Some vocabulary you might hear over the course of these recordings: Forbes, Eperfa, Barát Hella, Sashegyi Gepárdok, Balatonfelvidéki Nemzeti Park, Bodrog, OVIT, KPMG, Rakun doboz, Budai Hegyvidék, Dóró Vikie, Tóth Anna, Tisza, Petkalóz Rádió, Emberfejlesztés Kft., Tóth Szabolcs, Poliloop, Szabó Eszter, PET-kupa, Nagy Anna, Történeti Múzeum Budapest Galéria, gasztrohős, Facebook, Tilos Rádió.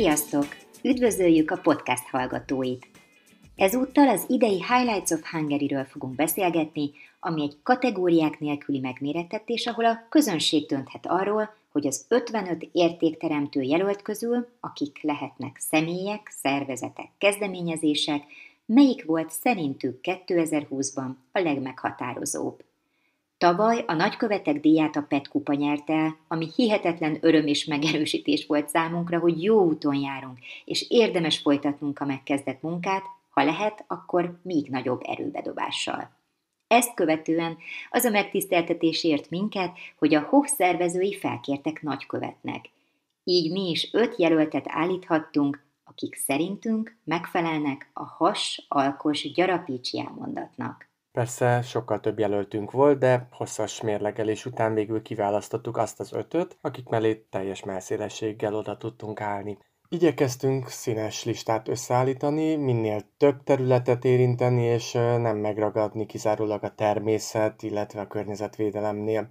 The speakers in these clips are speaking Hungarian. Sziasztok! Üdvözöljük a podcast hallgatóit! Ezúttal az idei Highlights of Hungary-ről fogunk beszélgetni, ami egy kategóriák nélküli megmérettetés, ahol a közönség dönthet arról, hogy az 55 értékteremtő jelölt közül, akik lehetnek személyek, szervezetek, kezdeményezések, melyik volt szerintük 2020-ban a legmeghatározóbb. Tavaly a nagykövetek díját a PET-kupa nyerte el, ami hihetetlen öröm és megerősítés volt számunkra, hogy jó úton járunk, és érdemes folytatnunk a megkezdett munkát, ha lehet, akkor még nagyobb erőbedobással. Ezt követően az a megtiszteltetés ért minket, hogy a HOH szervezői felkértek nagykövetnek. Így mi is 5 jelöltet állíthattunk, akik szerintünk megfelelnek a Has, Alkos, Gyarapíts jelmondatnak. Persze sokkal több jelöltünk volt, de hosszas mérlegelés után végül kiválasztottuk azt az 5-öt, akik mellé teljes mellszélességgel oda tudtunk állni. Igyekeztünk színes listát összeállítani, minél több területet érinteni, és nem megragadni kizárólag a természet, illetve a környezetvédelemnél.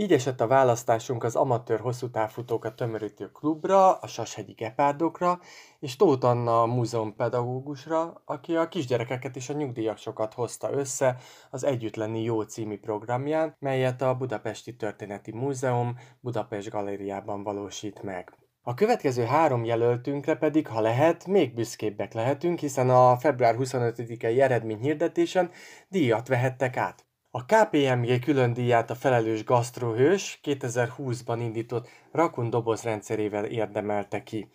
Így esett a választásunk az amatőr hosszútávfutókat tömörítő klubra, a Sashegyi Gepárdokra, és Tóth Anna múzeumpedagógusra, aki a kisgyerekeket és a nyugdíjasokat hozta össze az Együtt lenni jó című programján, melyet a Budapesti Történeti Múzeum Budapest Galériában valósít meg. A következő 3 jelöltünkre pedig, ha lehet, még büszkébbek lehetünk, hiszen a február 25-i eredményhirdetésen díjat vehettek át. A KPMG külön díját a felelős gasztrohős 2020-ban indított Rakun doboz rendszerével érdemelte ki.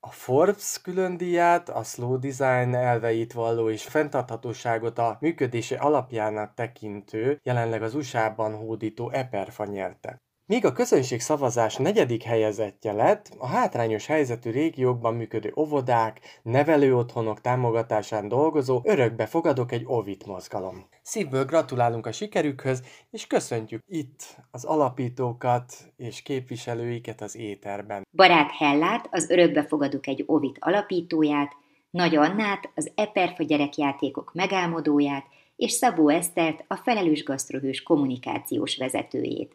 A Forbes külön díját a slow design elveit valló és fenntarthatóságot a működése alapjának tekintő, jelenleg az USA-ban hódító Eperfa nyerte. Míg a közönség szavazás 4. helyezettje lett, a hátrányos helyzetű régiókban működő óvodák, nevelőotthonok támogatásán dolgozó Örökbefogadók egy OVIT mozgalom. Szívből gratulálunk a sikerükhöz, és köszöntjük itt az alapítókat és képviselőiket az éterben. Barát Hellát, az Örökbefogadók egy OVIT alapítóját, Nagy Annát, az Eperfa gyerekjátékok megálmodóját, és Szabó Esztert, a felelős gasztrohős kommunikációs vezetőjét.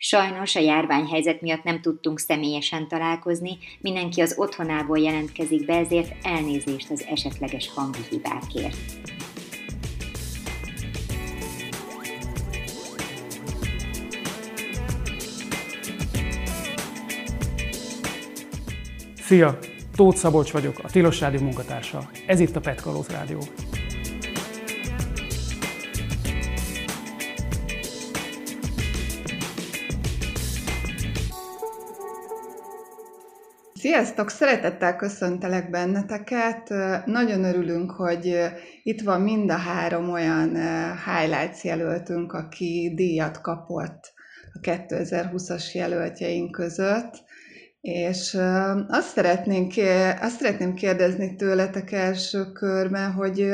Sajnos a járványhelyzet miatt nem tudtunk személyesen találkozni, mindenki az otthonából jelentkezik be, ezért elnézést az esetleges hangi hibákért. Szia! Tóth Szabolcs vagyok, a Tilos Rádió munkatársa. Ez itt a Petkalóz Rádió. Sziasztok! Szeretettel köszöntelek benneteket. Nagyon örülünk, hogy itt van mind a 3 olyan highlights jelöltünk, aki díjat kapott a 2020-as jelöltjeink között. És azt szeretném kérdezni tőletek első körben, hogy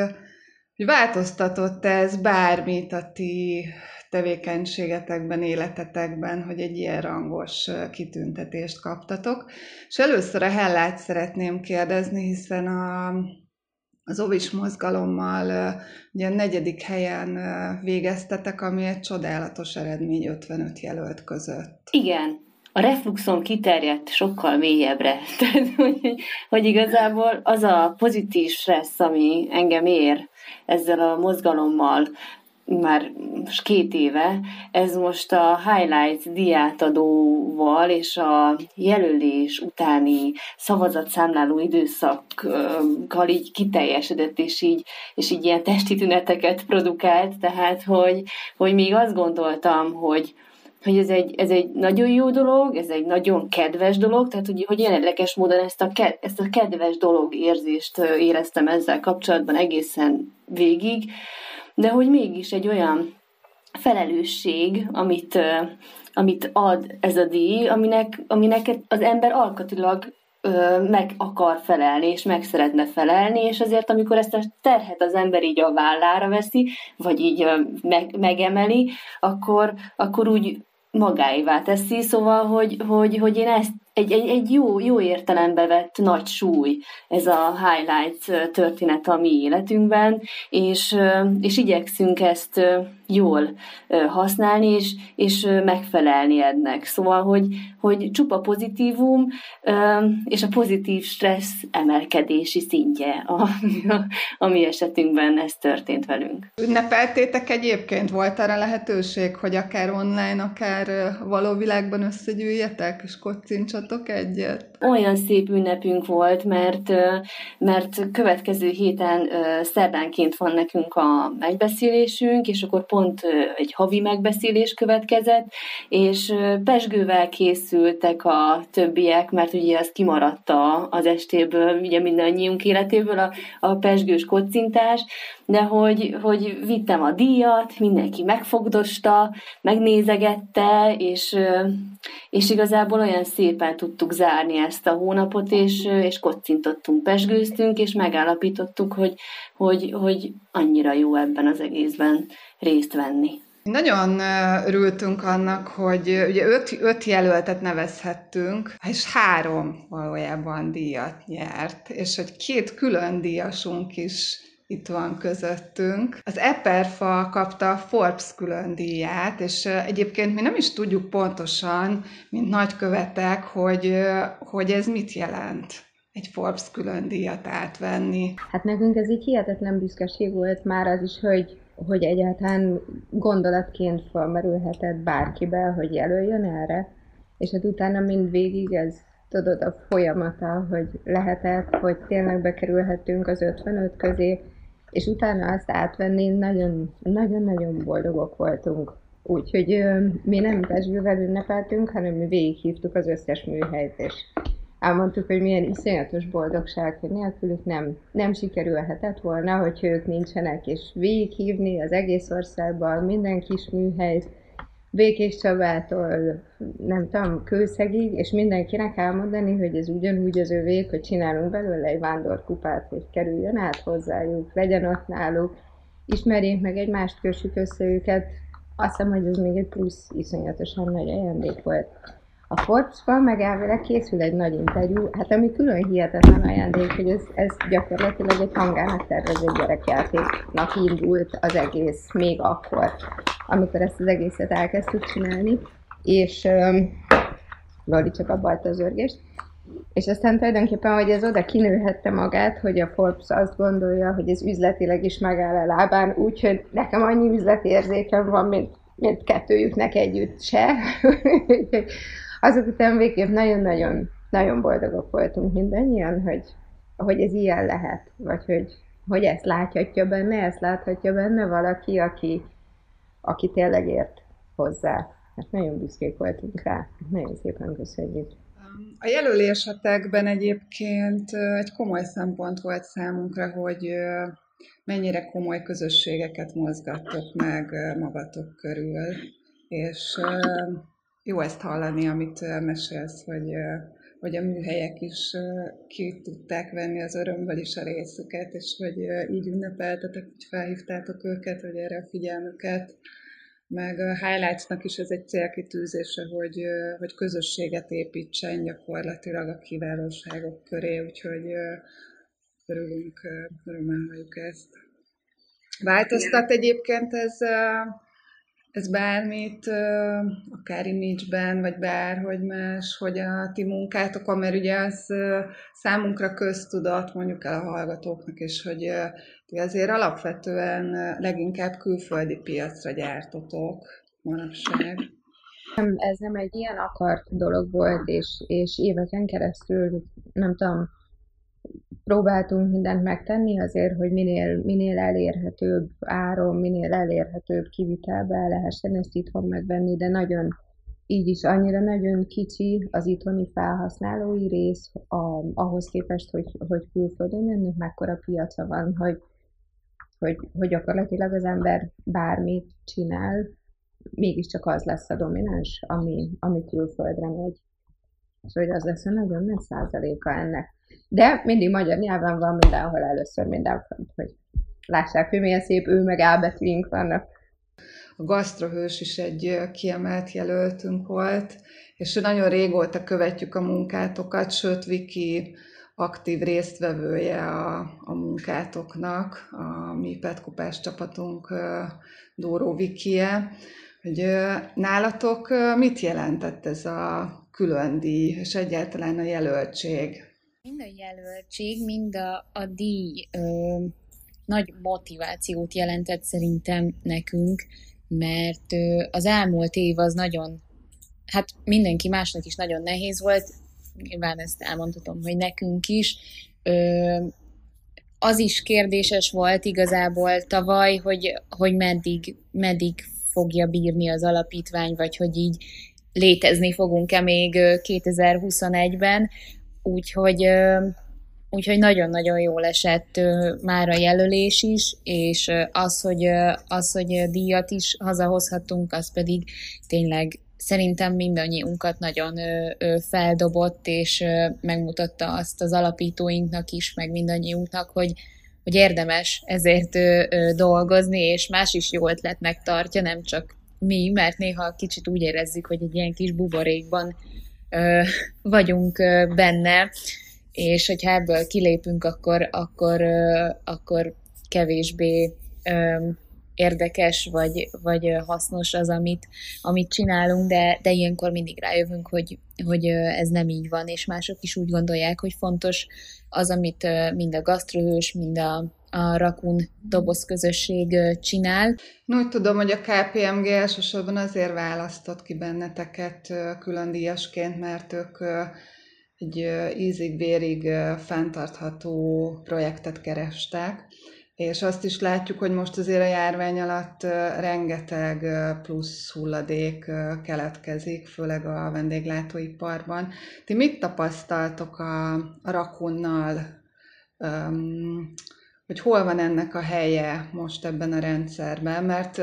változtatott ez bármit a ti tevékenységetekben, életetekben, hogy egy ilyen rangos kitüntetést kaptatok. És először a Hellát szeretném kérdezni, hiszen az Ovis mozgalommal ugye a 4. helyen végeztetek, ami egy csodálatos eredmény 55 jelölt között. Igen. A refluxom kiterjedt sokkal mélyebbre. Tehát, hogy igazából az a pozitív stressz, ami engem ér ezzel a mozgalommal, már 2 éve, ez most a Highlights díjátadóval és a jelölés utáni szavazatszámláló időszakkal így kiteljesedett, és így ilyen testi tüneteket produkált, tehát hogy még azt gondoltam, hogy ez egy nagyon jó dolog, ez egy nagyon kedves dolog, tehát hogy jelenleges módon ezt a kedves dolog érzést éreztem ezzel kapcsolatban egészen végig, de hogy mégis egy olyan felelősség, amit ad ez a díj, aminek az ember alkatilag meg akar felelni, és meg szeretne felelni, és azért, amikor ezt a terhet az ember így a vállára veszi, vagy így megemeli, akkor úgy magáévá teszi, szóval, hogy én ezt egy jó értelembe vett nagy súly ez a highlights történet a mi életünkben, és igyekszünk ezt jól használni, és megfelelni ennek. Szóval, hogy csupa pozitívum, és a pozitív stressz emelkedési szintje, a mi esetünkben ez történt velünk. Ünnepeltétek egyébként? Volt arra lehetőség, hogy akár online, akár való világban összegyűjjetek, és kocincsatok egyet? Olyan szép ünnepünk volt, mert következő héten szerdánként van nekünk a megbeszélésünk, és akkor pont egy havi megbeszélés következett, és pezsgővel készültek a többiek, mert ugye az kimaradt az estéből, ugye mindannyiunk életéből a pezsgős kocintás, de hogy vittem a díjat, mindenki megfogdosta, megnézegette, és igazából olyan szépen tudtuk zárni ezt a hónapot, és kocintottunk, pezsgőztünk, és megállapítottuk, hogy annyira jó ebben az egészben részt venni. Nagyon örültünk annak, hogy ugye 5 jelöltet nevezhettünk, és 3 valójában díjat nyert, és hogy 2 külön díjasunk is itt van közöttünk. Az Eperfa kapta a Forbes külön díját, és egyébként mi nem is tudjuk pontosan, mint nagykövetek, hogy ez mit jelent, egy Forbes külön díjat átvenni. Hát nekünk ez így hihetetlen büszkeség volt már az is, hogy egyáltalán gondolatként felmerülhetett bárkibe, hogy jelöljön erre, és hát utána mindvégig ez, tudod, a folyamata, hogy lehetett, hogy tényleg bekerülhetünk az 55 közé, és utána azt átvenni nagyon-nagyon boldogok voltunk. Úgyhogy mi nem pezsgővel ünnepeltünk, hanem mi végighívtuk az összes műhelyt, és elmondtuk, hogy milyen iszonyatos boldogság, hogy nélkülük nem sikerülhetett volna, hogy ők nincsenek, és végighívni az egész országban minden kis műhelyt, Békés Csabától, nem tudom, Kőszegig, és mindenkinek elmondani, hogy ez ugyanúgy az övék, hogy csinálunk belőle egy vándorkupát, hogy kerüljön át hozzájuk, legyen ott náluk, ismerjék meg egymást, kössük össze őket. Azt hiszem, hogy ez még egy plusz iszonyatosan nagy ajándék volt. A Forbes-ban meg elvileg készül egy nagy interjú, hát ami külön hihetetlen ajándék, hogy ez gyakorlatilag egy hangának tervezett gyerekjátéknak indult az egész, még akkor, amikor ezt az egészet elkezdtük csinálni, és Loli csak abbajta az örgést, és aztán tulajdonképpen, hogy ez oda kinőhette magát, hogy a Forbes azt gondolja, hogy ez üzletileg is megáll a lábán, úgyhogy nekem annyi üzleti érzékem van, mint kettőjüknek együtt se. Azok után végképp nagyon-nagyon boldogok voltunk mindannyian, hogy ez ilyen lehet, vagy hogy ezt láthatja benne valaki, aki tényleg ért hozzá. Hát nagyon büszkék voltunk rá, nagyon szépen köszönjük. A jelölésetekben egyébként egy komoly szempont volt számunkra, hogy mennyire komoly közösségeket mozgattok meg magatok körül, és jó ezt hallani, amit mesélsz, hogy a műhelyek is ki tudták venni az örömből is a részüket, és hogy így ünnepeltetek, hogy felhívtátok őket, hogy erre a figyelmüket. Meg a Highlights-nak is ez egy célkitűzése, hogy közösséget építsen gyakorlatilag a kiválóságok köré, úgyhogy örülünk, örömmel halljuk ezt. Változtat egyébként ez bármit, akár image-ben, vagy bárhogy más, hogy a ti munkátokon, mert ugye az számunkra köztudott, mondjuk el a hallgatóknak is, hogy ti azért alapvetően leginkább külföldi piacra gyártotok manapság. Ez nem egy ilyen akart dolog volt, és éveken keresztül, nem tudom, próbáltunk mindent megtenni azért, hogy minél elérhetőbb áron, minél elérhetőbb kivitelbe el lehessen ezt itthon megvenni, de nagyon így is annyira nagyon kicsi az itthoni felhasználói rész ahhoz képest, hogy külföldön ennek mekkora piaca van, hogy gyakorlatilag az ember bármit csinál, mégiscsak az lesz a domináns, ami külföldre megy. Úgyhogy az lesz a nagyon nagy százaléka ennek. De mindig magyar nyelven van mindenhol először, mindenfent, hogy lássák, hogy milyen szép ő meg ábetűink vannak. A gasztrohős is egy kiemelt jelöltünk volt, és nagyon régóta követjük a munkátokat, sőt, Viki aktív résztvevője a munkátoknak, a mi PET-kupás csapatunk Dóró Vikie, hogy nálatok mit jelentett ez a külön díj, és egyáltalán a jelöltség? Mind a jelöltség, mind a díj nagy motivációt jelentett szerintem nekünk, mert az elmúlt év az nagyon, hát mindenki másnak is nagyon nehéz volt, nyilván ezt elmondhatom, hogy nekünk is. Az is kérdéses volt igazából tavaly, hogy meddig fogja bírni az alapítvány, vagy hogy így létezni fogunk-e még 2021-ben, úgyhogy nagyon-nagyon jól esett már a jelölés is, és az, hogy díjat is hazahozhattunk, az pedig tényleg szerintem mindannyiunkat nagyon feldobott, és megmutatta azt az alapítóinknak is, meg mindannyiunknak, hogy érdemes ezért dolgozni, és más is jó ötletnek tartja, nem csak mi, mert néha kicsit úgy érezzük, hogy egy ilyen kis buborékban vagyunk benne, és hogyha ebből kilépünk, akkor kevésbé érdekes vagy hasznos az, amit csinálunk, de ilyenkor mindig rájövünk, hogy ez nem így van, és mások is úgy gondolják, hogy fontos az, amit mind a gasztrohős, mind a Rakun doboz közösség csinál. Úgy tudom, hogy a KPMG elsősorban azért választott ki benneteket külön díjasként, mert ők egy ízig-vérig fenntartható projektet kerestek, és azt is látjuk, hogy most azért a járvány alatt rengeteg plusz hulladék keletkezik, főleg a vendéglátóiparban. Ti mit tapasztaltok a Rakunnal, hogy hol van ennek a helye most ebben a rendszerben? Mert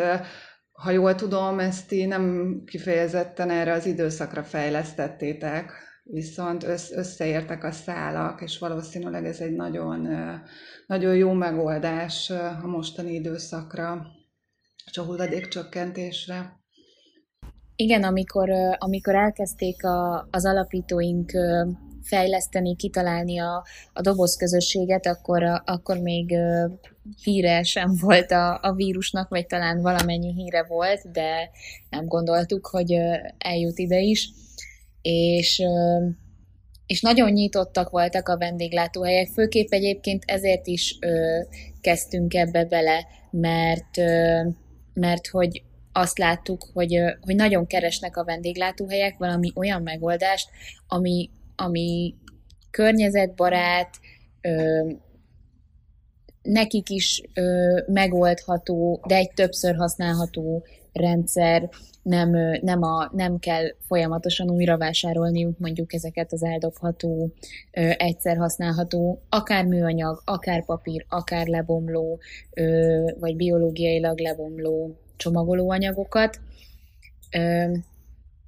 ha jól tudom, ezt ti nem kifejezetten erre az időszakra fejlesztettétek, viszont összeértek a szálak, és valószínűleg ez egy nagyon, nagyon jó megoldás a mostani időszakra, és a hulladékcsökkentésre. Igen, amikor elkezdték az alapítóink fejleszteni, kitalálni a dobozközösséget, akkor még híre sem volt a vírusnak, vagy talán valamennyi híre volt, de nem gondoltuk, hogy eljut ide is. És nagyon nyitottak voltak a vendéglátóhelyek, főképp egyébként ezért is kezdtünk ebbe bele, mert hogy azt láttuk, hogy nagyon keresnek a vendéglátóhelyek valami olyan megoldást, ami környezetbarát, nekik is megoldható, de egy többször használható rendszer, nem kell folyamatosan újra vásárolniuk mondjuk ezeket az eldobható, egyszer használható, akár műanyag, akár papír, akár lebomló, vagy biológiailag lebomló csomagolóanyagokat.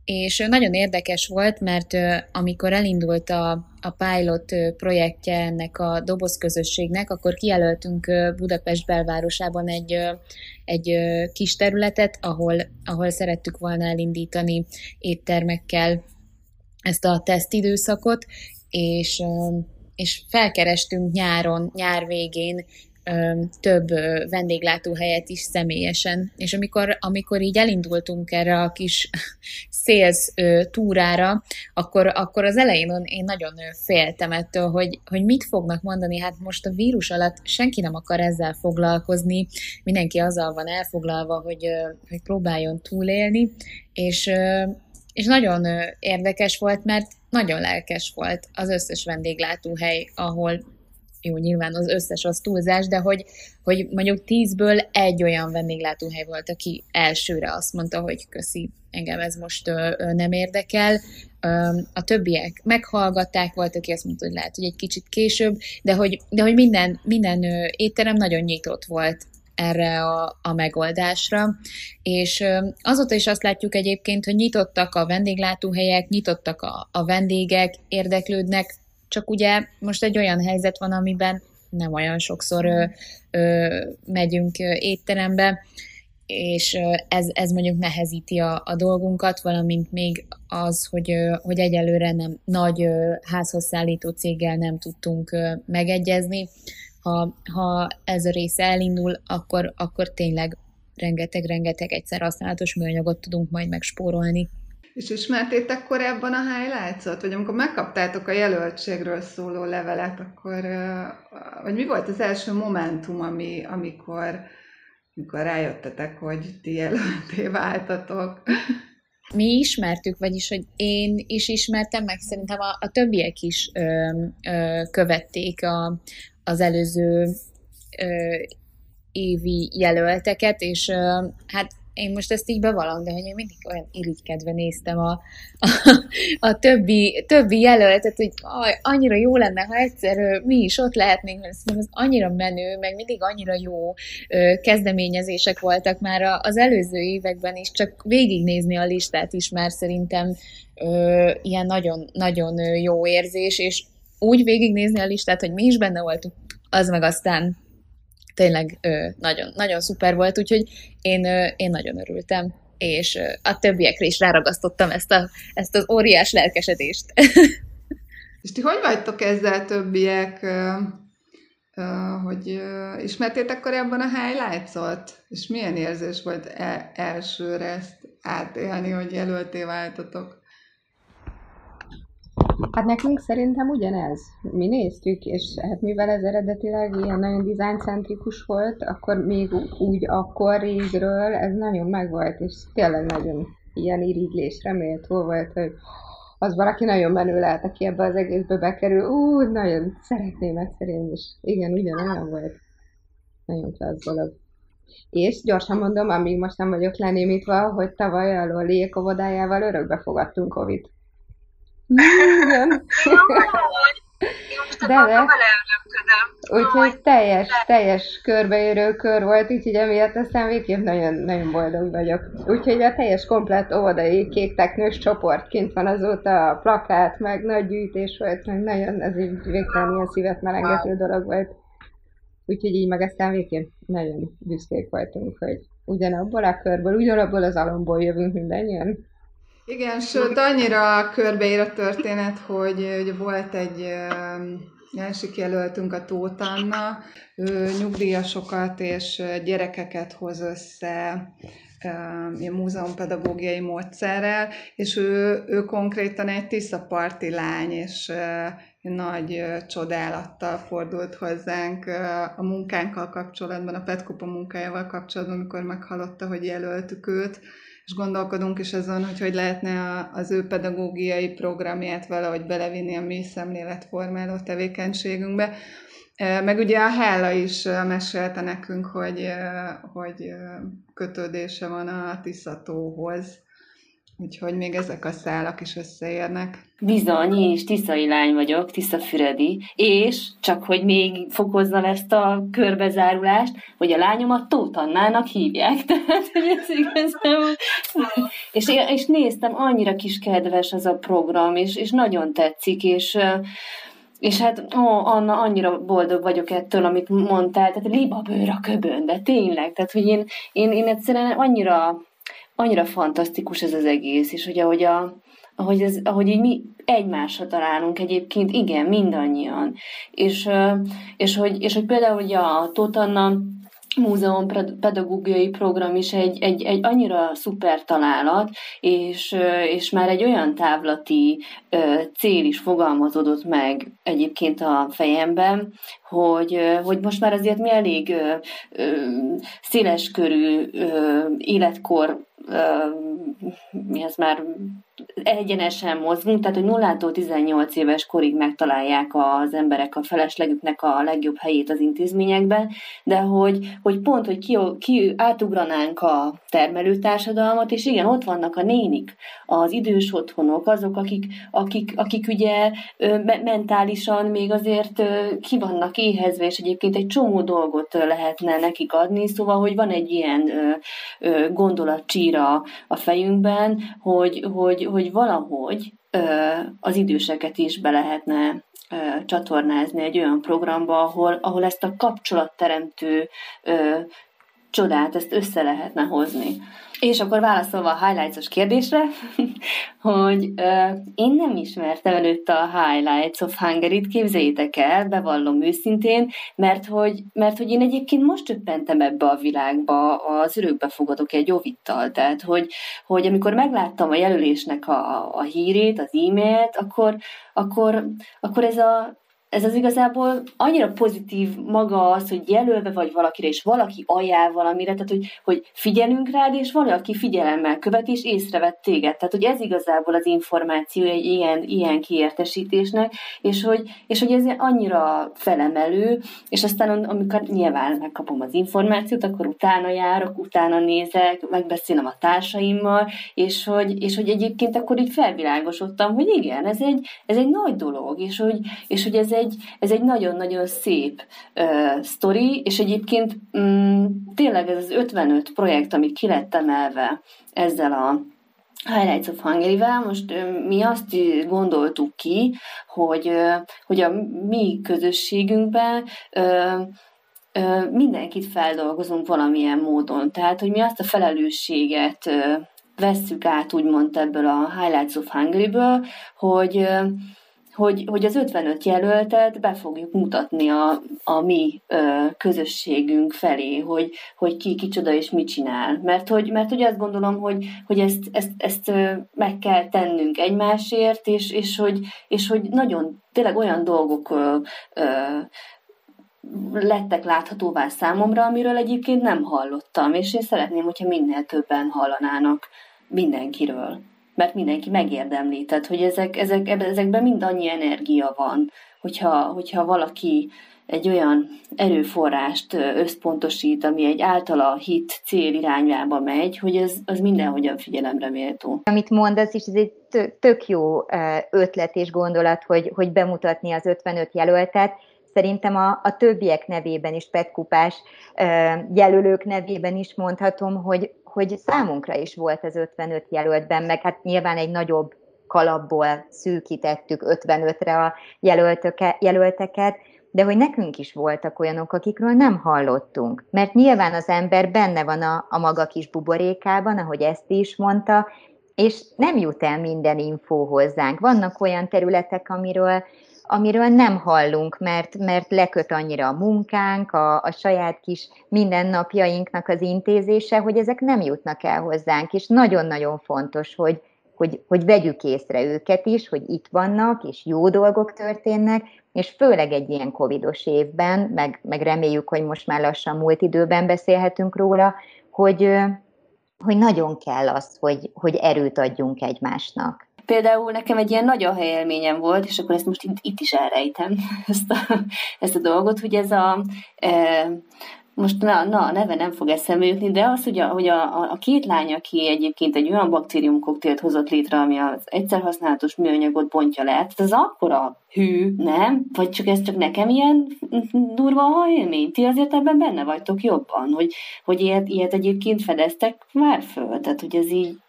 És nagyon érdekes volt, mert amikor elindult a pilot projektje ennek a dobozközösségnek, akkor kijelöltünk Budapest belvárosában egy kis területet, ahol szerettük volna elindítani éttermekkel ezt a tesztidőszakot, és felkerestünk nyár végén több vendéglátóhelyet is személyesen. És amikor így elindultunk erre a kis sales túrára, akkor az elején én nagyon féltem ettől, hogy mit fognak mondani. Hát most a vírus alatt senki nem akar ezzel foglalkozni, mindenki azzal van elfoglalva, hogy próbáljon túlélni, és nagyon érdekes volt, mert nagyon lelkes volt az összes vendéglátóhely, ahol jó, nyilván az összes az túlzás, de hogy mondjuk 10-ből egy olyan vendéglátóhely volt, aki elsőre azt mondta, hogy köszi, engem ez most nem érdekel. A többiek meghallgatták, volt, aki azt mondta, hogy lehet, hogy egy kicsit később, de hogy minden étterem nagyon nyitott volt erre a megoldásra, és azóta is azt látjuk egyébként, hogy nyitottak a vendéglátóhelyek, nyitottak a vendégek, érdeklődnek, csak ugye most egy olyan helyzet van, amiben nem olyan sokszor megyünk étterembe, és ez mondjuk nehezíti a dolgunkat, valamint még az, hogy egyelőre nem nagy házhoz szállító céggel nem tudtunk megegyezni. Ha ez a része elindul, akkor tényleg rengeteg egyszer használatos műanyagot tudunk majd megspórolni. És ismertétek korábban a Highlights-ot? Vagy amikor megkaptátok a jelöltségről szóló levelet, akkor vagy mi volt az első momentum, amikor rájöttetek, hogy ti jelölté váltatok? Mi ismertük, vagyis hogy én is ismertem, meg szerintem a többiek is követték az előző évi jelölteket, és hát én most ezt így bevallom, de hogy én mindig olyan irigykedve néztem a többi jelöltet, hogy annyira jó lenne, ha egyszer mi is ott lehetnénk, mert szerintem ez annyira menő, meg mindig annyira jó kezdeményezések voltak már az előző években is, csak végignézni a listát is már szerintem ilyen nagyon, nagyon jó érzés, és úgy végignézni a listát, hogy mi is benne voltunk, az meg aztán tényleg nagyon, nagyon szuper volt, úgyhogy én nagyon örültem, és a többiekre is ráragasztottam ezt az óriás lelkesedést. És ti hogy vagytok ezzel többiek, hogy ismertétek korábban a Highlights-ot? És milyen érzés volt elsőre ezt átélni, hogy jelölté váltatok? Hát nekünk szerintem ugyanez. Mi néztük, és hát mivel ez eredetileg ilyen nagyon dizájncentrikus volt, akkor még úgy akkor régről ez nagyon megvolt, és tényleg nagyon ilyen irigylésre méltó volt, hogy az valaki nagyon menő lehet, aki ebbe az egészbe bekerül. Nagyon szeretném ezt szerint is. Igen, ugyanolyan volt. Nagyon klassz dolog. És gyorsan mondom, amíg most nem vagyok lenémítva, hogy tavaly a Loliék óvodájával örökbe fogadtunk OVIT. Úgyhogy teljes körbeérő kör volt, úgyhogy emiatt aztán végképp nagyon, nagyon boldog vagyok. Úgyhogy a teljes komplett óvodai kékteknős csoport kint van azóta, a plakát, meg nagy gyűjtés volt, meg nagyon, ez így végtelen ilyen szívet melengető dolog volt. Úgyhogy így meg aztán végképp nagyon büszkék voltunk, hogy ugyanabból a körből, ugyanabból az alomból jövünk mindannyian. Igen, sőt, annyira körbeér a történet, hogy volt egy másik jelöltünk, a Tóth Anna, ő nyugdíjasokat és gyerekeket hoz össze ilyen múzeumpedagógiai módszerrel, és ő konkrétan egy tiszaparti lány, és nagy csodálattal fordult hozzánk a munkánkkal kapcsolatban, a PET-kupa munkájával kapcsolatban, amikor meghallotta, hogy jelöltük őt, és gondolkodunk is azon, hogy lehetne az ő pedagógiai programját valahogy belevinni a mi szemléletformáló tevékenységünkbe. Meg ugye a Hella is mesélte nekünk, hogy kötődése van a Tisza-tóhoz, úgyhogy még ezek a szálak is összeérnek. Bizony, és tiszai lány vagyok, tiszafüredi, és csak hogy még fokozzam ezt a körbezárulást, hogy a lányomat Tóth Annának hívják, tehát hogy ez igazán... és néztem, annyira kis kedves az a program, és nagyon tetszik, és hát, Anna, annyira boldog vagyok ettől, amit mondtál, tehát libabőr a köbön, de tényleg, tehát hogy én egyszerűen annyira fantasztikus ez az egész, és hogy ahogy így mi egymásra találunk egyébként, igen, mindannyian. És hogy például ugye a Tóth Anna múzeum pedagógiai program is egy annyira szuper találat, és már egy olyan távlati cél is fogalmazódott meg egyébként a fejemben, hogy most már azért mi elég széleskörű életkor, mihez már egyenesen mozgunk, tehát hogy 0-tól 18 éves korig megtalálják az emberek a feleslegüknek a legjobb helyét az intézményekben, de hogy pont, hogy ki átugranánk a termelőtársadalmat, és igen, ott vannak a nénik, az idős otthonok, azok, akik ugye mentálisan még azért ki vannak éhezve, és egyébként egy csomó dolgot lehetne nekik adni, szóval, hogy van egy ilyen gondolatcsíra a fejünkben, hogy valahogy az időseket is be lehetne csatornázni egy olyan programba, ahol ezt a kapcsolatteremtő csodát, ezt össze lehetne hozni. És akkor válaszolva a highlights-os kérdésre, hogy én nem ismertem előtt a Highlights of Hungary-t, képzeljétek el, bevallom őszintén, mert hogy én egyébként most csöppentem ebbe a világba, az örökbe fogadok egy OVIT-tal, tehát hogy amikor megláttam a jelölésnek a hírét, az e-mailt, akkor ez az igazából annyira pozitív maga az, hogy jelölve vagy valakire, és valaki ajánl valamire, tehát hogy figyelünk rád, és valaki figyelemmel követ, és észrevett téged. Tehát, hogy ez igazából az információ egy ilyen kiértesítésnek, és hogy ez annyira felemelő, és aztán amikor nyilván megkapom az információt, akkor utána járok, utána nézek, megbeszélem a társaimmal, és hogy egyébként akkor így felvilágosodtam, hogy igen, ez egy nagy dolog, és hogy ez egy nagyon-nagyon szép sztori, és egyébként tényleg ez az 55 projekt, amit ki lett emelve ezzel a Highlights of Hungary-vel, most mi azt gondoltuk ki, hogy a mi közösségünkben mindenkit feldolgozunk valamilyen módon. Tehát, hogy mi azt a felelősséget vesszük át, úgymond ebből a Highlights of Hungary-ből, hogy az 55 jelöltet be fogjuk mutatni a mi közösségünk felé, hogy ki kicsoda és mit csinál. Mert hogy azt gondolom, hogy ezt meg kell tennünk egymásért, és hogy nagyon tényleg olyan dolgok lettek láthatóvá számomra, amiről egyébként nem hallottam, és én szeretném, hogyha minél többen hallanának mindenkiről. Mert mindenki megérdemli, tehát hogy ezekben mind annyi energia van, hogyha valaki egy olyan erőforrást összpontosít, ami egy általa hit cél irányába megy, hogy az mindenhogyan figyelemre méltó. Amit mondasz is, ez egy tök jó ötlet és gondolat, hogy bemutatni az 55 jelöltet. Szerintem a többiek nevében is, PET-kupás jelölők nevében is mondhatom, hogy számunkra is volt az 55 jelöltben, meg hát nyilván egy nagyobb kalapból szűkítettük 55-re a jelölteket, de hogy nekünk is voltak olyanok, akikről nem hallottunk. Mert nyilván az ember benne van a maga kis buborékában, ahogy ezt is mondta, és nem jut el minden infó hozzánk. Vannak olyan területek, amiről nem hallunk, mert leköt annyira a munkánk, a saját kis mindennapjainknak az intézése, hogy ezek nem jutnak el hozzánk, és nagyon-nagyon fontos, hogy vegyük észre őket is, hogy itt vannak, és jó dolgok történnek, és főleg egy ilyen covidos évben, meg reméljük, hogy most már lassan múlt időben beszélhetünk róla, hogy nagyon kell az, hogy erőt adjunk egymásnak. Például nekem egy ilyen nagy élményem volt, és akkor ezt most itt is elrejtem, ezt a dolgot, hogy ez a... Most a neve nem fog eszembe jutni, de az, hogy a két lány, aki egyébként egy olyan baktériumkoktélt hozott létre, ami az egyszerhasználatos műanyagot bontja le, tehát az akkora hű, nem? Vagy csak ez csak nekem ilyen durva a élmény? Ti azért ebben benne vagytok jobban, hogy ilyet egyébként fedeztek már föl, tehát hogy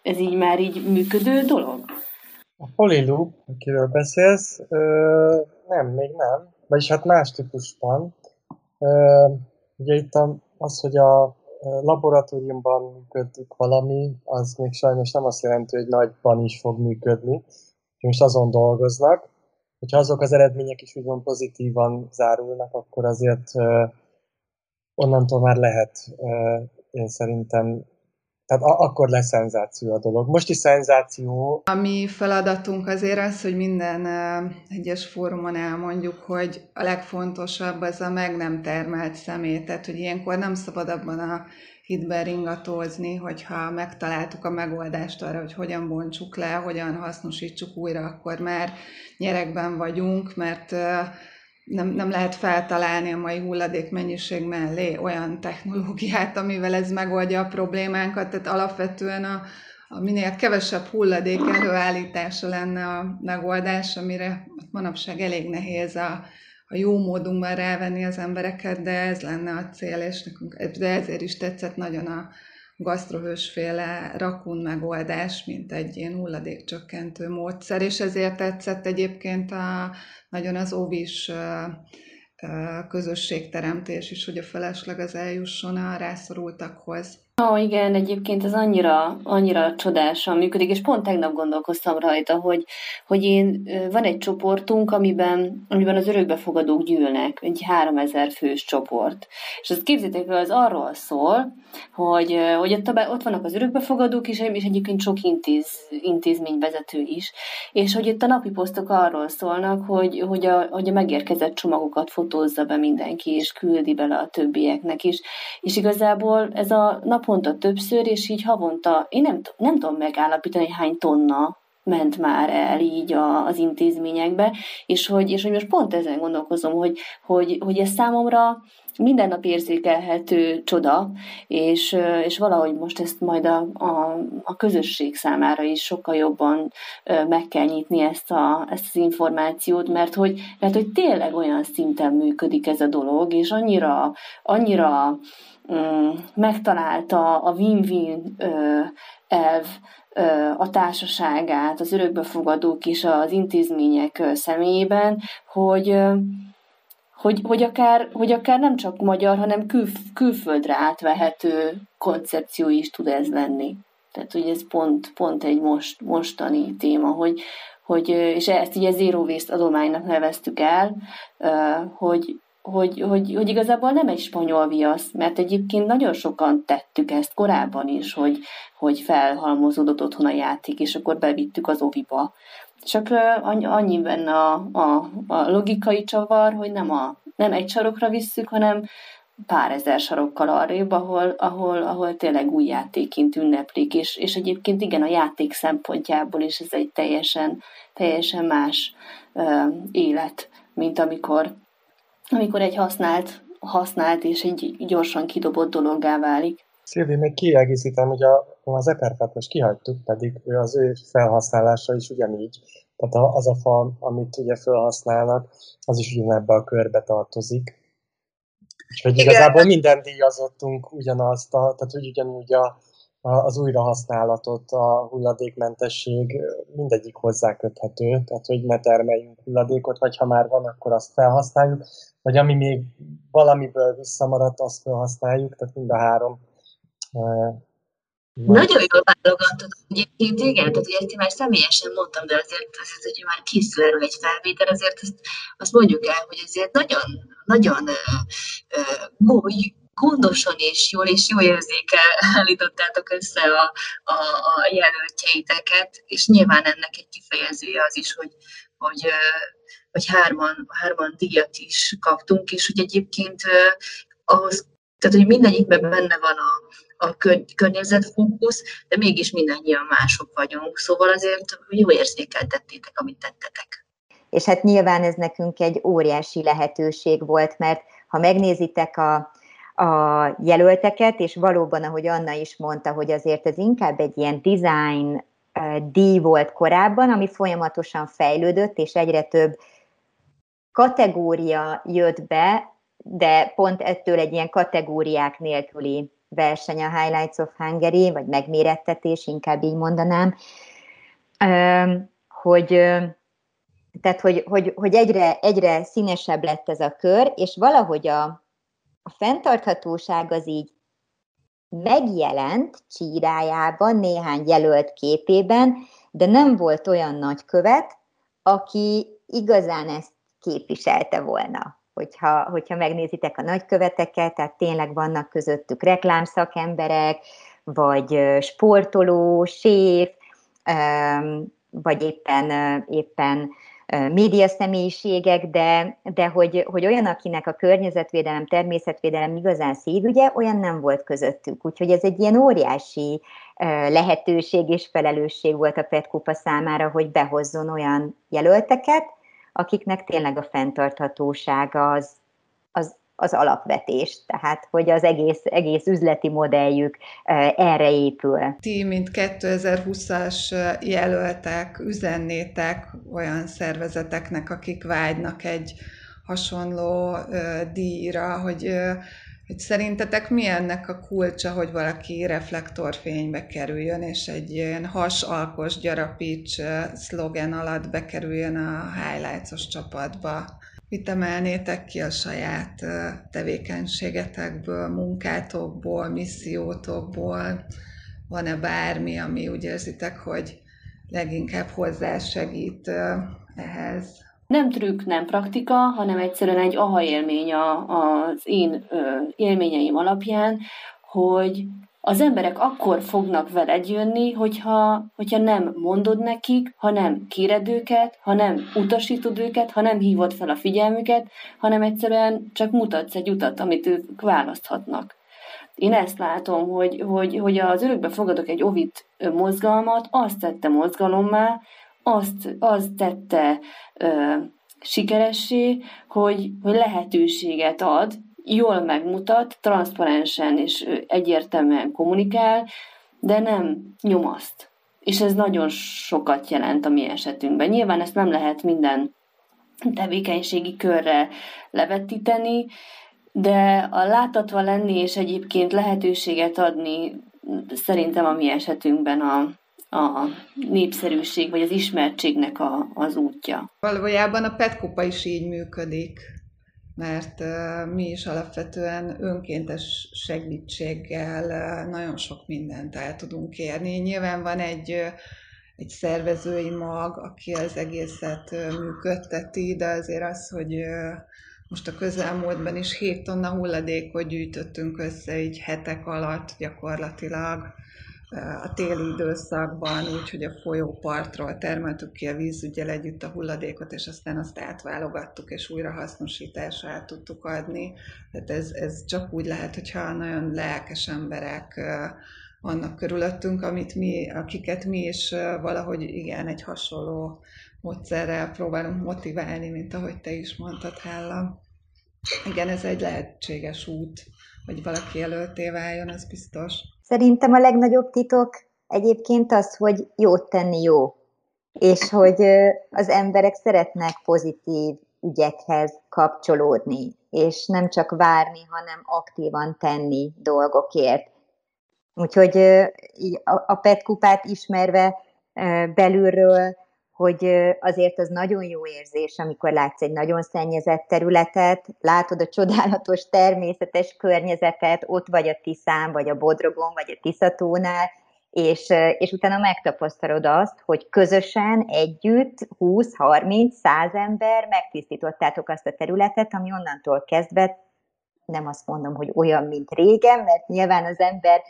ez így már így működő dolog? A Poliloop, akiről beszélsz, nem, még nem, vagyis hát más típusban. Ugye itt az, hogy a laboratóriumban működik valami, az még sajnos nem azt jelenti, hogy nagyban is fog működni. Most azon dolgoznak, hogyha azok az eredmények is úgymond pozitívan zárulnak, akkor azért onnantól már lehet, én szerintem, tehát akkor lesz szenzáció a dolog. Most is szenzáció. A mi feladatunk azért az, hogy minden egyes fórumon elmondjuk, hogy a legfontosabb az a meg nem termelt szemét. Tehát, hogy ilyenkor nem szabad abban a hitben ringatózni, hogyha megtaláltuk a megoldást arra, hogy hogyan bontsuk le, hogyan hasznosítsuk újra, akkor már nyeregben vagyunk, mert... Nem lehet feltalálni a mai hulladékmennyiség mellé olyan technológiát, amivel ez megoldja a problémánkat, tehát alapvetően a minél kevesebb hulladék előállítása lenne a megoldás, amire manapság elég nehéz a jó módunkban rávenni az embereket, de ez lenne a cél, és nekünk, de ezért is tetszett nagyon a gasztrohősféle rakun megoldás, mint egy ilyen hulladékcsökkentő módszer, és ezért tetszett egyébként nagyon az OVIS közösségteremtés is, hogy a felesleg az eljusson a rászorultakhoz. Ó, igen, egyébként ez annyira csodásan működik, és pont tegnap gondolkoztam rajta, hogy van egy csoportunk, amiben az örökbefogadók gyűlnek, egy 3000 fős csoport. És ezt képzétek, hogy az arról szól, hogy ott vannak az örökbefogadók is, és egyébként sok intézményvezető is, és hogy itt a napi posztok arról szólnak, hogy a megérkezett csomagokat fotózza be mindenki, és küldi bele a többieknek is. És igazából ez a naponta többször, és így havonta, én nem tudom megállapítani, hány tonna ment már el így az intézményekbe, és hogy most pont ezen gondolkozom, hogy ez számomra minden nap érzékelhető csoda, és valahogy most ezt majd a közösség számára is sokkal jobban meg kell nyitni ezt az információt, mert hogy tényleg olyan szinten működik ez a dolog, és annyira megtalálta a win-win elv a társaságát, az örökbefogadók és az intézmények személyében, hogy akár nem csak magyar, hanem külföldre átvehető koncepció is tud ez lenni. Tehát, hogy ez pont egy mostani téma, hogy és ezt így a Zero Waste adománynak neveztük el, hogy igazából nem egy spanyol viasz, mert egyébként nagyon sokan tettük ezt korábban is, hogy felhalmozódott otthon a játék, és akkor bevittük az oviba. Csak annyi benne a logikai csavar, hogy nem egy sarokra visszük, hanem pár ezer sarokkal arrébb, ahol tényleg új játékként ünneplik, és egyébként igen, a játék szempontjából is ez egy teljesen más élet, mint amikor egy használt és egy gyorsan kidobott dologgá válik. Szilvi, még kiegészítem, hogy az Eperfát most kihagytuk, pedig az ő felhasználása is ugyanígy. Tehát az a fa, amit ugye felhasználnak, az is ugyanebbe a körbe tartozik. És hogy igazából minden díjazottunk ugyanazt, tehát hogy ugyanúgy az újrahasználatot, a hulladékmentesség mindegyik hozzáköthető, tehát hogy ne termeljünk hulladékot, vagy ha már van, akkor azt felhasználjuk, vagy ami még valamiből visszamaradt, azt felhasználjuk, tehát mind a három. Nagyon jól válogatod egyébként, igen, tehát ugye ezt én már személyesen mondtam, de azért hogyha már készül erről egy felvétel, azért azt mondjuk el, hogy azért nagyon gondosan és jól érzékel állítottátok össze a jelöltjeiteket, és nyilván ennek egy kifejezője az is, hogy hárman díjat is kaptunk, és hogy egyébként ahhoz, tehát hogy mindegyikben benne van a környezetfókusz, de mégis mindannyian mások vagyunk, szóval azért jól érzékeltettétek, amit tettetek. És hát nyilván ez nekünk egy óriási lehetőség volt, mert ha megnézitek a jelölteket, és valóban, ahogy Anna is mondta, hogy azért ez inkább egy ilyen design díj volt korábban, ami folyamatosan fejlődött, és egyre több kategória jött be, de pont ettől egy ilyen kategóriák nélküli verseny a Highlights of Hungary, vagy megmérettetés, inkább így mondanám, hogy egyre színesebb lett ez a kör, és valahogy a fenntarthatóság az így megjelent csírájában, néhány jelölt képében, de nem volt olyan nagykövet, aki igazán ezt képviselte volna. Hogyha megnézitek a nagyköveteket, tehát tényleg vannak közöttük reklámszakemberek, vagy sportoló, séf, vagy éppen média személyiségek, de hogy olyan, akinek a környezetvédelem, természetvédelem igazán szívügye, olyan nem volt közöttük. Úgyhogy ez egy ilyen óriási lehetőség és felelősség volt a PET-kupa számára, hogy behozzon olyan jelölteket, akiknek tényleg a fenntarthatóság az alapvetés, tehát hogy az egész üzleti modelljük erre épül. Ti, mint 2020-as jelöltek, üzennétek olyan szervezeteknek, akik vágynak egy hasonló díjra, hogy szerintetek mi ennek a kulcsa, hogy valaki reflektorfénybe kerüljön, és egy ilyen hasalkos gyarapíts szlogen alatt bekerüljön a Highlights-os csapatba? mit emelnétek ki a saját tevékenységetekből, munkátokból, missziótokból? Van-e bármi, ami úgy érzitek, hogy leginkább hozzásegít ehhez? Nem trükk, nem praktika, hanem egyszerűen egy aha élmény az én élményeim alapján, hogy az emberek akkor fognak veled jönni, hogyha nem mondod nekik, ha nem kéred őket, ha nem utasítod őket, ha nem hívod fel a figyelmüket, hanem egyszerűen csak mutatsz egy utat, amit ők választhatnak. Én ezt látom, hogy az örökbe fogadok egy OVIT mozgalmat, azt tette mozgalommá, azt tette sikeressé, hogy lehetőséget ad, jól megmutat, transzparensen és egyértelműen kommunikál, de nem nyomaszt. És ez nagyon sokat jelent a mi esetünkben. Nyilván ezt nem lehet minden tevékenységi körre levetíteni, de a láthatva lenni és egyébként lehetőséget adni szerintem a mi esetünkben a népszerűség vagy az ismertségnek az útja. Valójában a PET-kupa is így működik, mert mi is alapvetően önkéntes segítséggel nagyon sok mindent el tudunk érni. Nyilván van egy szervezői mag, aki az egészet működteti, de azért az, hogy most a közelmúltban is 7 tonna hulladékot gyűjtöttünk össze így hetek alatt gyakorlatilag a téli időszakban, úgyhogy a folyópartról termeltük ki a vízügyel együtt a hulladékot, és aztán azt átválogattuk, és újrahasznosításra át tudtuk adni. Tehát ez csak úgy lehet, hogyha nagyon lelkes emberek vannak körülöttünk, akiket mi is valahogy igen, egy hasonló módszerrel próbálunk motiválni, mint ahogy te is mondtad, Hella. Igen, ez egy lehetséges út, hogy valaki jelölté váljon, az biztos. Szerintem a legnagyobb titok egyébként az, hogy jót tenni jó, és hogy az emberek szeretnek pozitív ügyekhez kapcsolódni, és nem csak várni, hanem aktívan tenni dolgokért. Úgyhogy a PET-kupát ismerve belülről, hogy azért az nagyon jó érzés, amikor látsz egy nagyon szennyezett területet, látod a csodálatos természetes környezetet, ott vagy a Tiszán, vagy a Bodrogon, vagy a Tiszatónál, és utána megtapasztalod azt, hogy közösen együtt 20-30-100 ember megtisztítottátok azt a területet, ami onnantól kezdve, nem azt mondom, hogy olyan, mint régen, mert nyilván az ember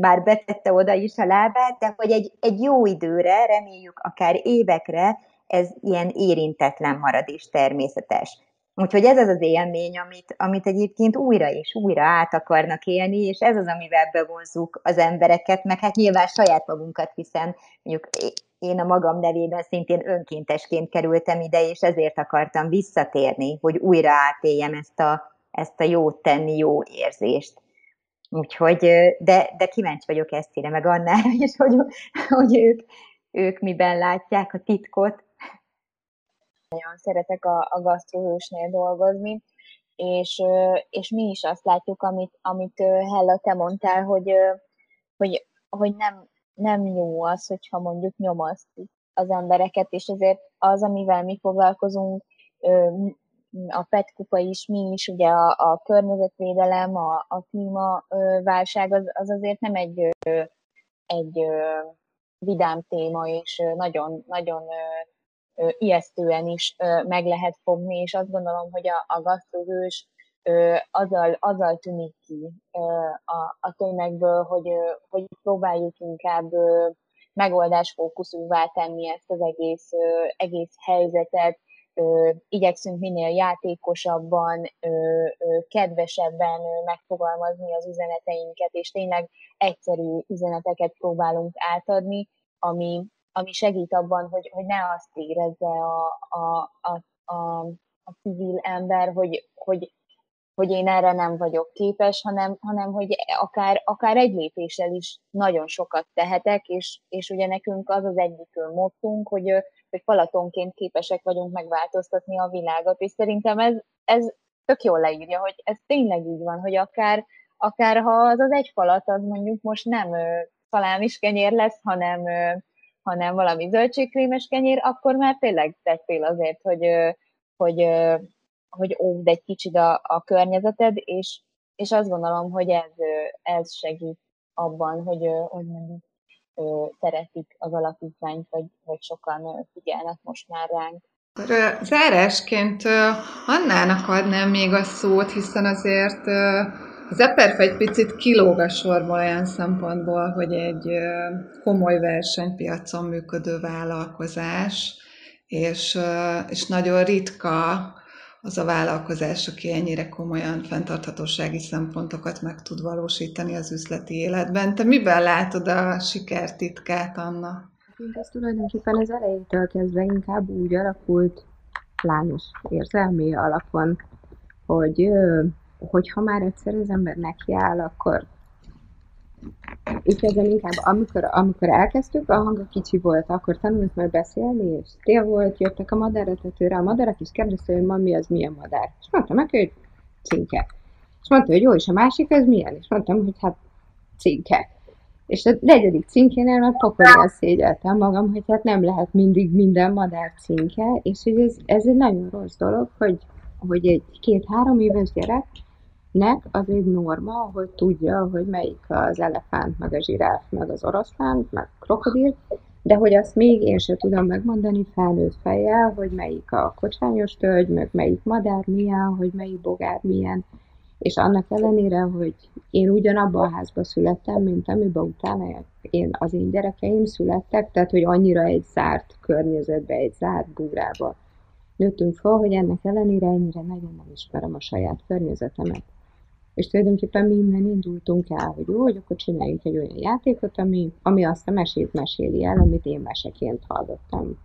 már betette oda is a lábát, de hogy egy jó időre, reméljük akár évekre, ez ilyen érintetlen marad és természetes. Úgyhogy ez az az élmény, amit egyébként újra és újra át akarnak élni, és ez az, amivel bevonzzuk az embereket, meg hát nyilván saját magunkat, hiszen mondjuk én a magam nevében szintén önkéntesként kerültem ide, és ezért akartam visszatérni, hogy újra átéljem ezt a jót tenni jó érzést. Úgyhogy, de kíváncsi vagyok Esztire, meg Annára is, hogy ők miben látják a titkot. Nagyon szeretek a gasztrohősnél dolgozni, és mi is azt látjuk, amit Hella, te mondtál, hogy nem jó az, hogyha mondjuk nyomaszt az embereket, és ezért az, amivel mi foglalkozunk, a PET-kupa is, mi is, ugye a környezetvédelem, a klímaválság, az azért nem egy vidám téma, és nagyon, nagyon ijesztően is meg lehet fogni, és azt gondolom, hogy a gasztrohős azzal tűnik ki a tömegből, hogy próbáljuk inkább megoldásfókuszúvá tenni ezt az egész helyzetet, igyekszünk minél játékosabban, kedvesebben megfogalmazni az üzeneteinket, és tényleg egyszerű üzeneteket próbálunk átadni, ami segít abban, hogy ne azt érezze a civil ember, hogy én erre nem vagyok képes, hanem hogy akár egy lépéssel is nagyon sokat tehetek, és ugye nekünk az egyik mottunk, hogy Balatonként képesek vagyunk megváltoztatni a világot, és szerintem ez tök jól leírja, hogy ez tényleg így van, hogy akár ha az egy falat, az mondjuk most nem szalámis kenyér lesz, hanem valami zöldségkrémes kenyér, akkor már tényleg tettél azért, hogy hogy óvd egy kicsit a környezeted, és azt gondolom, hogy ez segít abban, hogy mondjuk szeretik az alapítványt, vagy sokan figyelnek most már ránk. Zárásként Annának adnám még a szót, hiszen azért az Eperfa egy picit kilóg a sorból olyan szempontból, hogy egy komoly versenypiacon működő vállalkozás, és nagyon ritka az a vállalkozás, aki ennyire komolyan fenntarthatósági szempontokat meg tud valósítani az üzleti életben. Te miben látod a sikertitkát, Anna? Ez tulajdonképpen az elejétől kezdve inkább úgy alakult lányos érzelmi alapon, hogy ha már egyszer az ember nekiáll, akkor igazán inkább amikor elkezdtük, a hang kicsi volt, akkor tanult meg beszélni, és tél volt, jöttek a madáretetőre, a madarak is kérdezte, hogy mami, az milyen madár. És mondtam neki, hogy cinke. És mondta, hogy jó, és a másik az milyen? És mondtam, hogy hát cinke. És a negyedik cinkénél már papagán szégyeltem magam, hogy hát nem lehet mindig minden madár cinke, és hogy ez egy nagyon rossz dolog, hogy egy 2-3 éves gyereknek az egy norma, hogy tudja, hogy melyik az elefánt, meg a zsiráf, meg az oroszlán, meg krokodil, de hogy azt még én sem tudom megmondani felnőtt fejjel, hogy melyik a kocsányos tölgy, meg melyik madár milyen, hogy melyik bogár milyen. És annak ellenére, hogy én ugyanabban a házban születtem, mint amiben utána az én gyerekeim születtek, tehát hogy annyira egy zárt környezetbe, egy zárt búrába nőttünk fel, hogy ennek ellenére ennyire nagyon nem ismerem a saját környezetemet. És tulajdonképpen mi innen indultunk el, hogy jó, hogy akkor csináljunk egy olyan játékot, ami azt a mesét meséli el, amit én meseként hallottam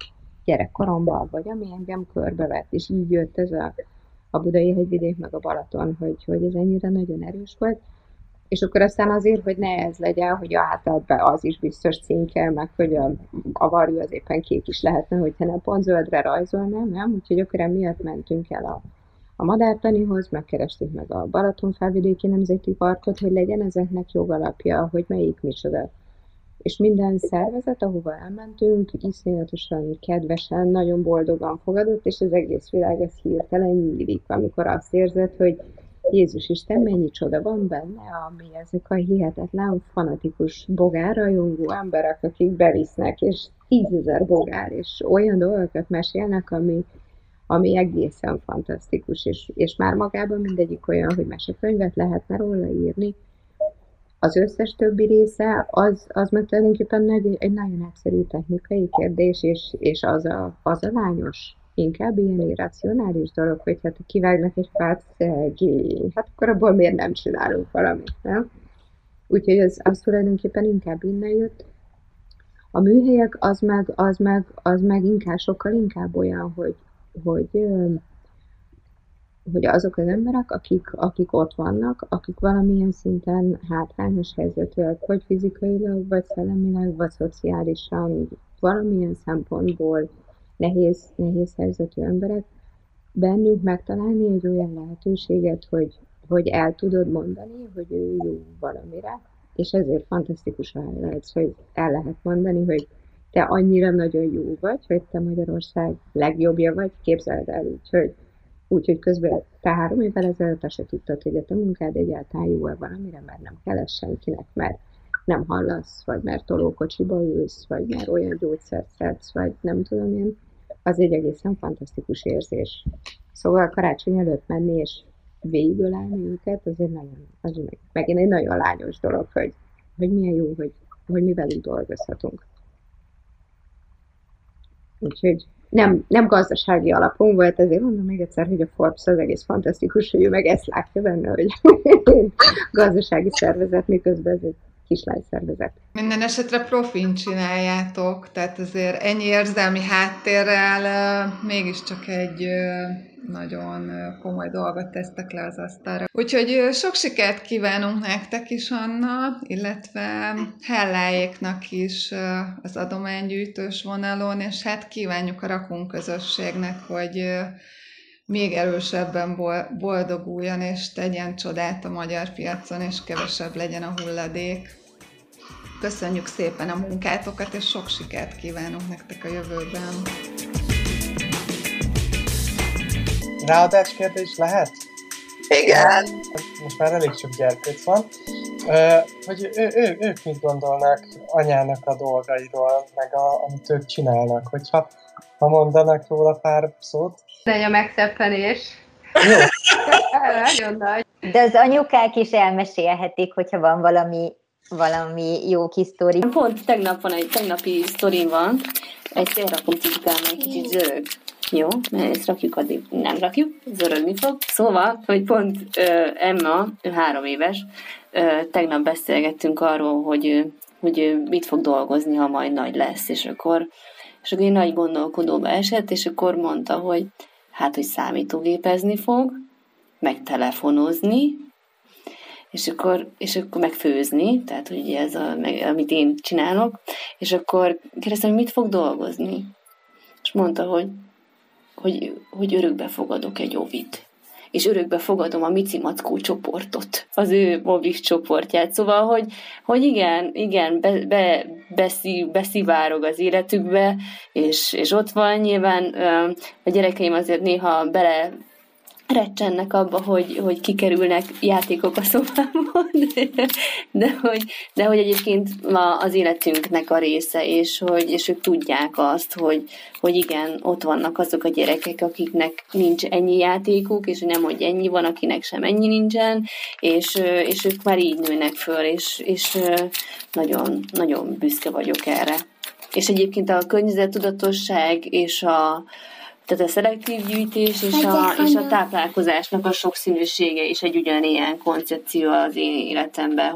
gyerekkoromban, vagy ami engem körbevett, és így jött ez a Budai Hegyvidék, meg a Balaton, hogy ez ennyire nagyon erős volt. És akkor aztán azért, hogy ne ez legyen, hogy az is biztos cinke, meg hogy a varjú az éppen kék is lehetne, hogyha nem pont zöldre rajzolnám, nem? Úgyhogy akkor emiatt mentünk el a madártanihoz, megkerestük meg a Balatonfelvidéki Nemzeti Parkot, hogy legyen ezeknek jogalapja, hogy melyik micsoda. És minden szervezet, ahova elmentünk, iszonyatosan kedvesen, nagyon boldogan fogadott, és az egész világ ez hirtelen nyílik, amikor azt érzed, hogy Jézus Isten, mennyi csoda van benne, ami ezek a hihetetlen fanatikus bogárrajongó emberek, akik bevisznek, és 10 000 bogár, és olyan dolgokat mesélnek, ami egészen fantasztikus, és már magában mindegyik olyan, hogy mesekönyvet lehetne róla írni. Az összes többi része, az meg tulajdonképpen egy nagyon egyszerű technikai kérdés, és az a lányos, inkább ilyen irracionális dolog, hogy hát kivágnak egy fát, hát akkor abból miért nem csinálunk valamit, nem? Úgyhogy az tulajdonképpen inkább innen jött. A műhelyek az meg inkább, sokkal inkább olyan, hogy azok az emberek, akik ott vannak, akik valamilyen szinten hátrányos helyzetűek, vagy fizikailag, vagy szellemileg, vagy szociálisan, valamilyen szempontból nehéz helyzetű emberek, bennünk megtalálni egy olyan lehetőséget, hogy el tudod mondani, hogy ő jó valamire, és ezért fantasztikus a Highlights, hogy el lehet mondani, hogy te annyira nagyon jó vagy, hogy te Magyarország legjobbja vagy, képzeld el úgy, hogy közben te 3 évvel ezelőtt azt se tudtad, hogy a te munkád egyáltalán jó-e valamire, mert nem kell senkinek, mert nem hallasz, vagy mert tolókocsiba ülsz, vagy mert olyan gyógyszert szedsz, vagy nem tudom én. Az egy egészen fantasztikus érzés. Szóval karácsony előtt menni és végigölelni őket, az megint egy nagyon lányos dolog, hogy milyen jó, hogy mi velük dolgozhatunk. Úgyhogy nem gazdasági alapon volt, ezért mondom még egyszer, hogy a Forbes az egész fantasztikus, hogy ő meg ezt látja benne, hogy gazdasági szervezet, miközben ez egy kislányszervezet. Minden esetre profin csináljátok, tehát azért ennyi érzelmi háttérrel mégiscsak egy nagyon komoly dolgot tesztek le az asztalra. Úgyhogy sok sikert kívánunk nektek is, Anna, illetve Helláéknak is az adománygyűjtős vonalon, és hát kívánjuk a Rakun közösségnek, hogy még erősebben boldoguljon, és tegyen csodát a magyar piacon, és kevesebb legyen a hulladék. Köszönjük szépen a munkátokat, és sok sikert kívánunk nektek a jövőben! Ráadáskérdés lehet? Igen. Most már elég sok gyerkőc van. Hogy ők mit gondolnak anyának a dolgairól, meg amit ők csinálnak, hogyha mondanak róla pár szót. Nagy a megszeppenés. Jó. Nagyon nagy. De az anyukák is elmesélhetik, hogyha van valami jó kis sztori. Pont tegnap van egy tegnapi sztorim van, egy felrakom titulkán, egy kicsit zörög. Jó, mert ezt rakjuk, addig nem rakjuk, zörögni fog. Szóval, hogy pont Emma, 3 éves, tegnap beszélgettünk arról, hogy mit fog dolgozni, ha majd nagy lesz, és akkor egy nagy gondolkodóba esett, és akkor mondta, hogy hát, hogy számítógépezni fog, meg telefonozni, és akkor megfőzni, tehát hogy ez amit én csinálok, és akkor kérdeztem, hogy mit fog dolgozni. És mondta, hogy örökbe fogadok egy OVIT. És örökbe fogadom a Mici Mackó csoportot, az ő OVIT csoportját. Szóval, hogy igen, beszivárog az életükbe, és ott van. Nyilván a gyerekeim azért néha bele recsennek abba, hogy kikerülnek játékok a szobámon, de hogy egyébként az életünknek a része, és ők tudják azt, hogy igen, ott vannak azok a gyerekek, akiknek nincs ennyi játékuk, és nem, hogy ennyi van, akinek sem ennyi nincsen, és ők már így nőnek föl, és nagyon, nagyon büszke vagyok erre. És egyébként a környezettudatosság tehát a szelektív gyűjtés és a táplálkozásnak a sokszínűsége is egy ugyanilyen koncepció az én életemben,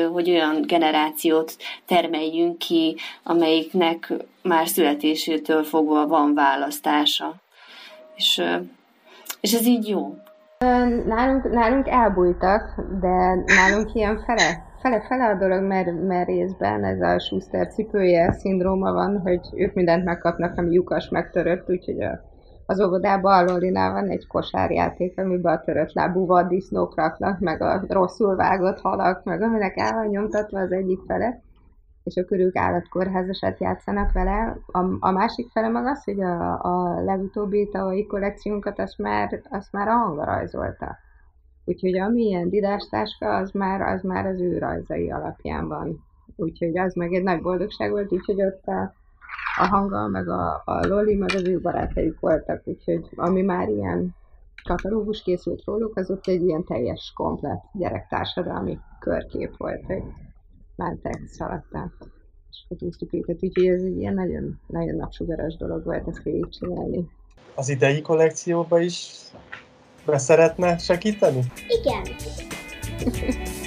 hogy olyan generációt termeljünk ki, amelyiknek már születésétől fogva van választása. És ez így jó. Nálunk elbújtak, de nálunk ilyen fele a dolog, mert részben ez a Schuster cipője szindróma van, hogy ők mindent megkapnak, ami lyukas, meg törött, úgyhogy az óvodában Allolinál van egy kosárjáték, amiben a törött lábú vaddisznók raknak, meg a rosszul vágott halak, meg aminek el van nyomtatva az egyik fele, és akkor ők állatkórházasát játszanak vele. A másik fele meg az, hogy a legutóbbi tavalyi kollekciónkat azt már a Hanga rajzolta. Úgyhogy a milyen didástáska, az már az ő rajzai alapján van. Úgyhogy az meg egy nagy boldogság volt, úgyhogy ott a Hanga, meg a Loli, meg az ő barátaik voltak. Úgyhogy ami már ilyen katalógus készült róluk, az ott egy ilyen teljes, komplett gyerektársadalmi körkép volt, hogy mentek, szaladták, és fotóztuk őket. Úgyhogy ez egy ilyen nagyon, nagyon napsugaras dolog volt ezt végigcsinálni. Az idei kollekcióba is be szeretne segíteni? Igen.